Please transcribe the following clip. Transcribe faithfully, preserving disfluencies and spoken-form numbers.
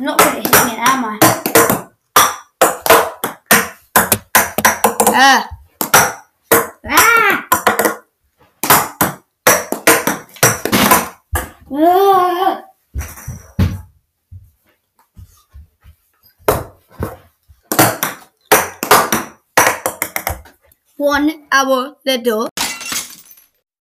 I'm not good at hitting it, am I? Ah! Ah! Ah! One hour later.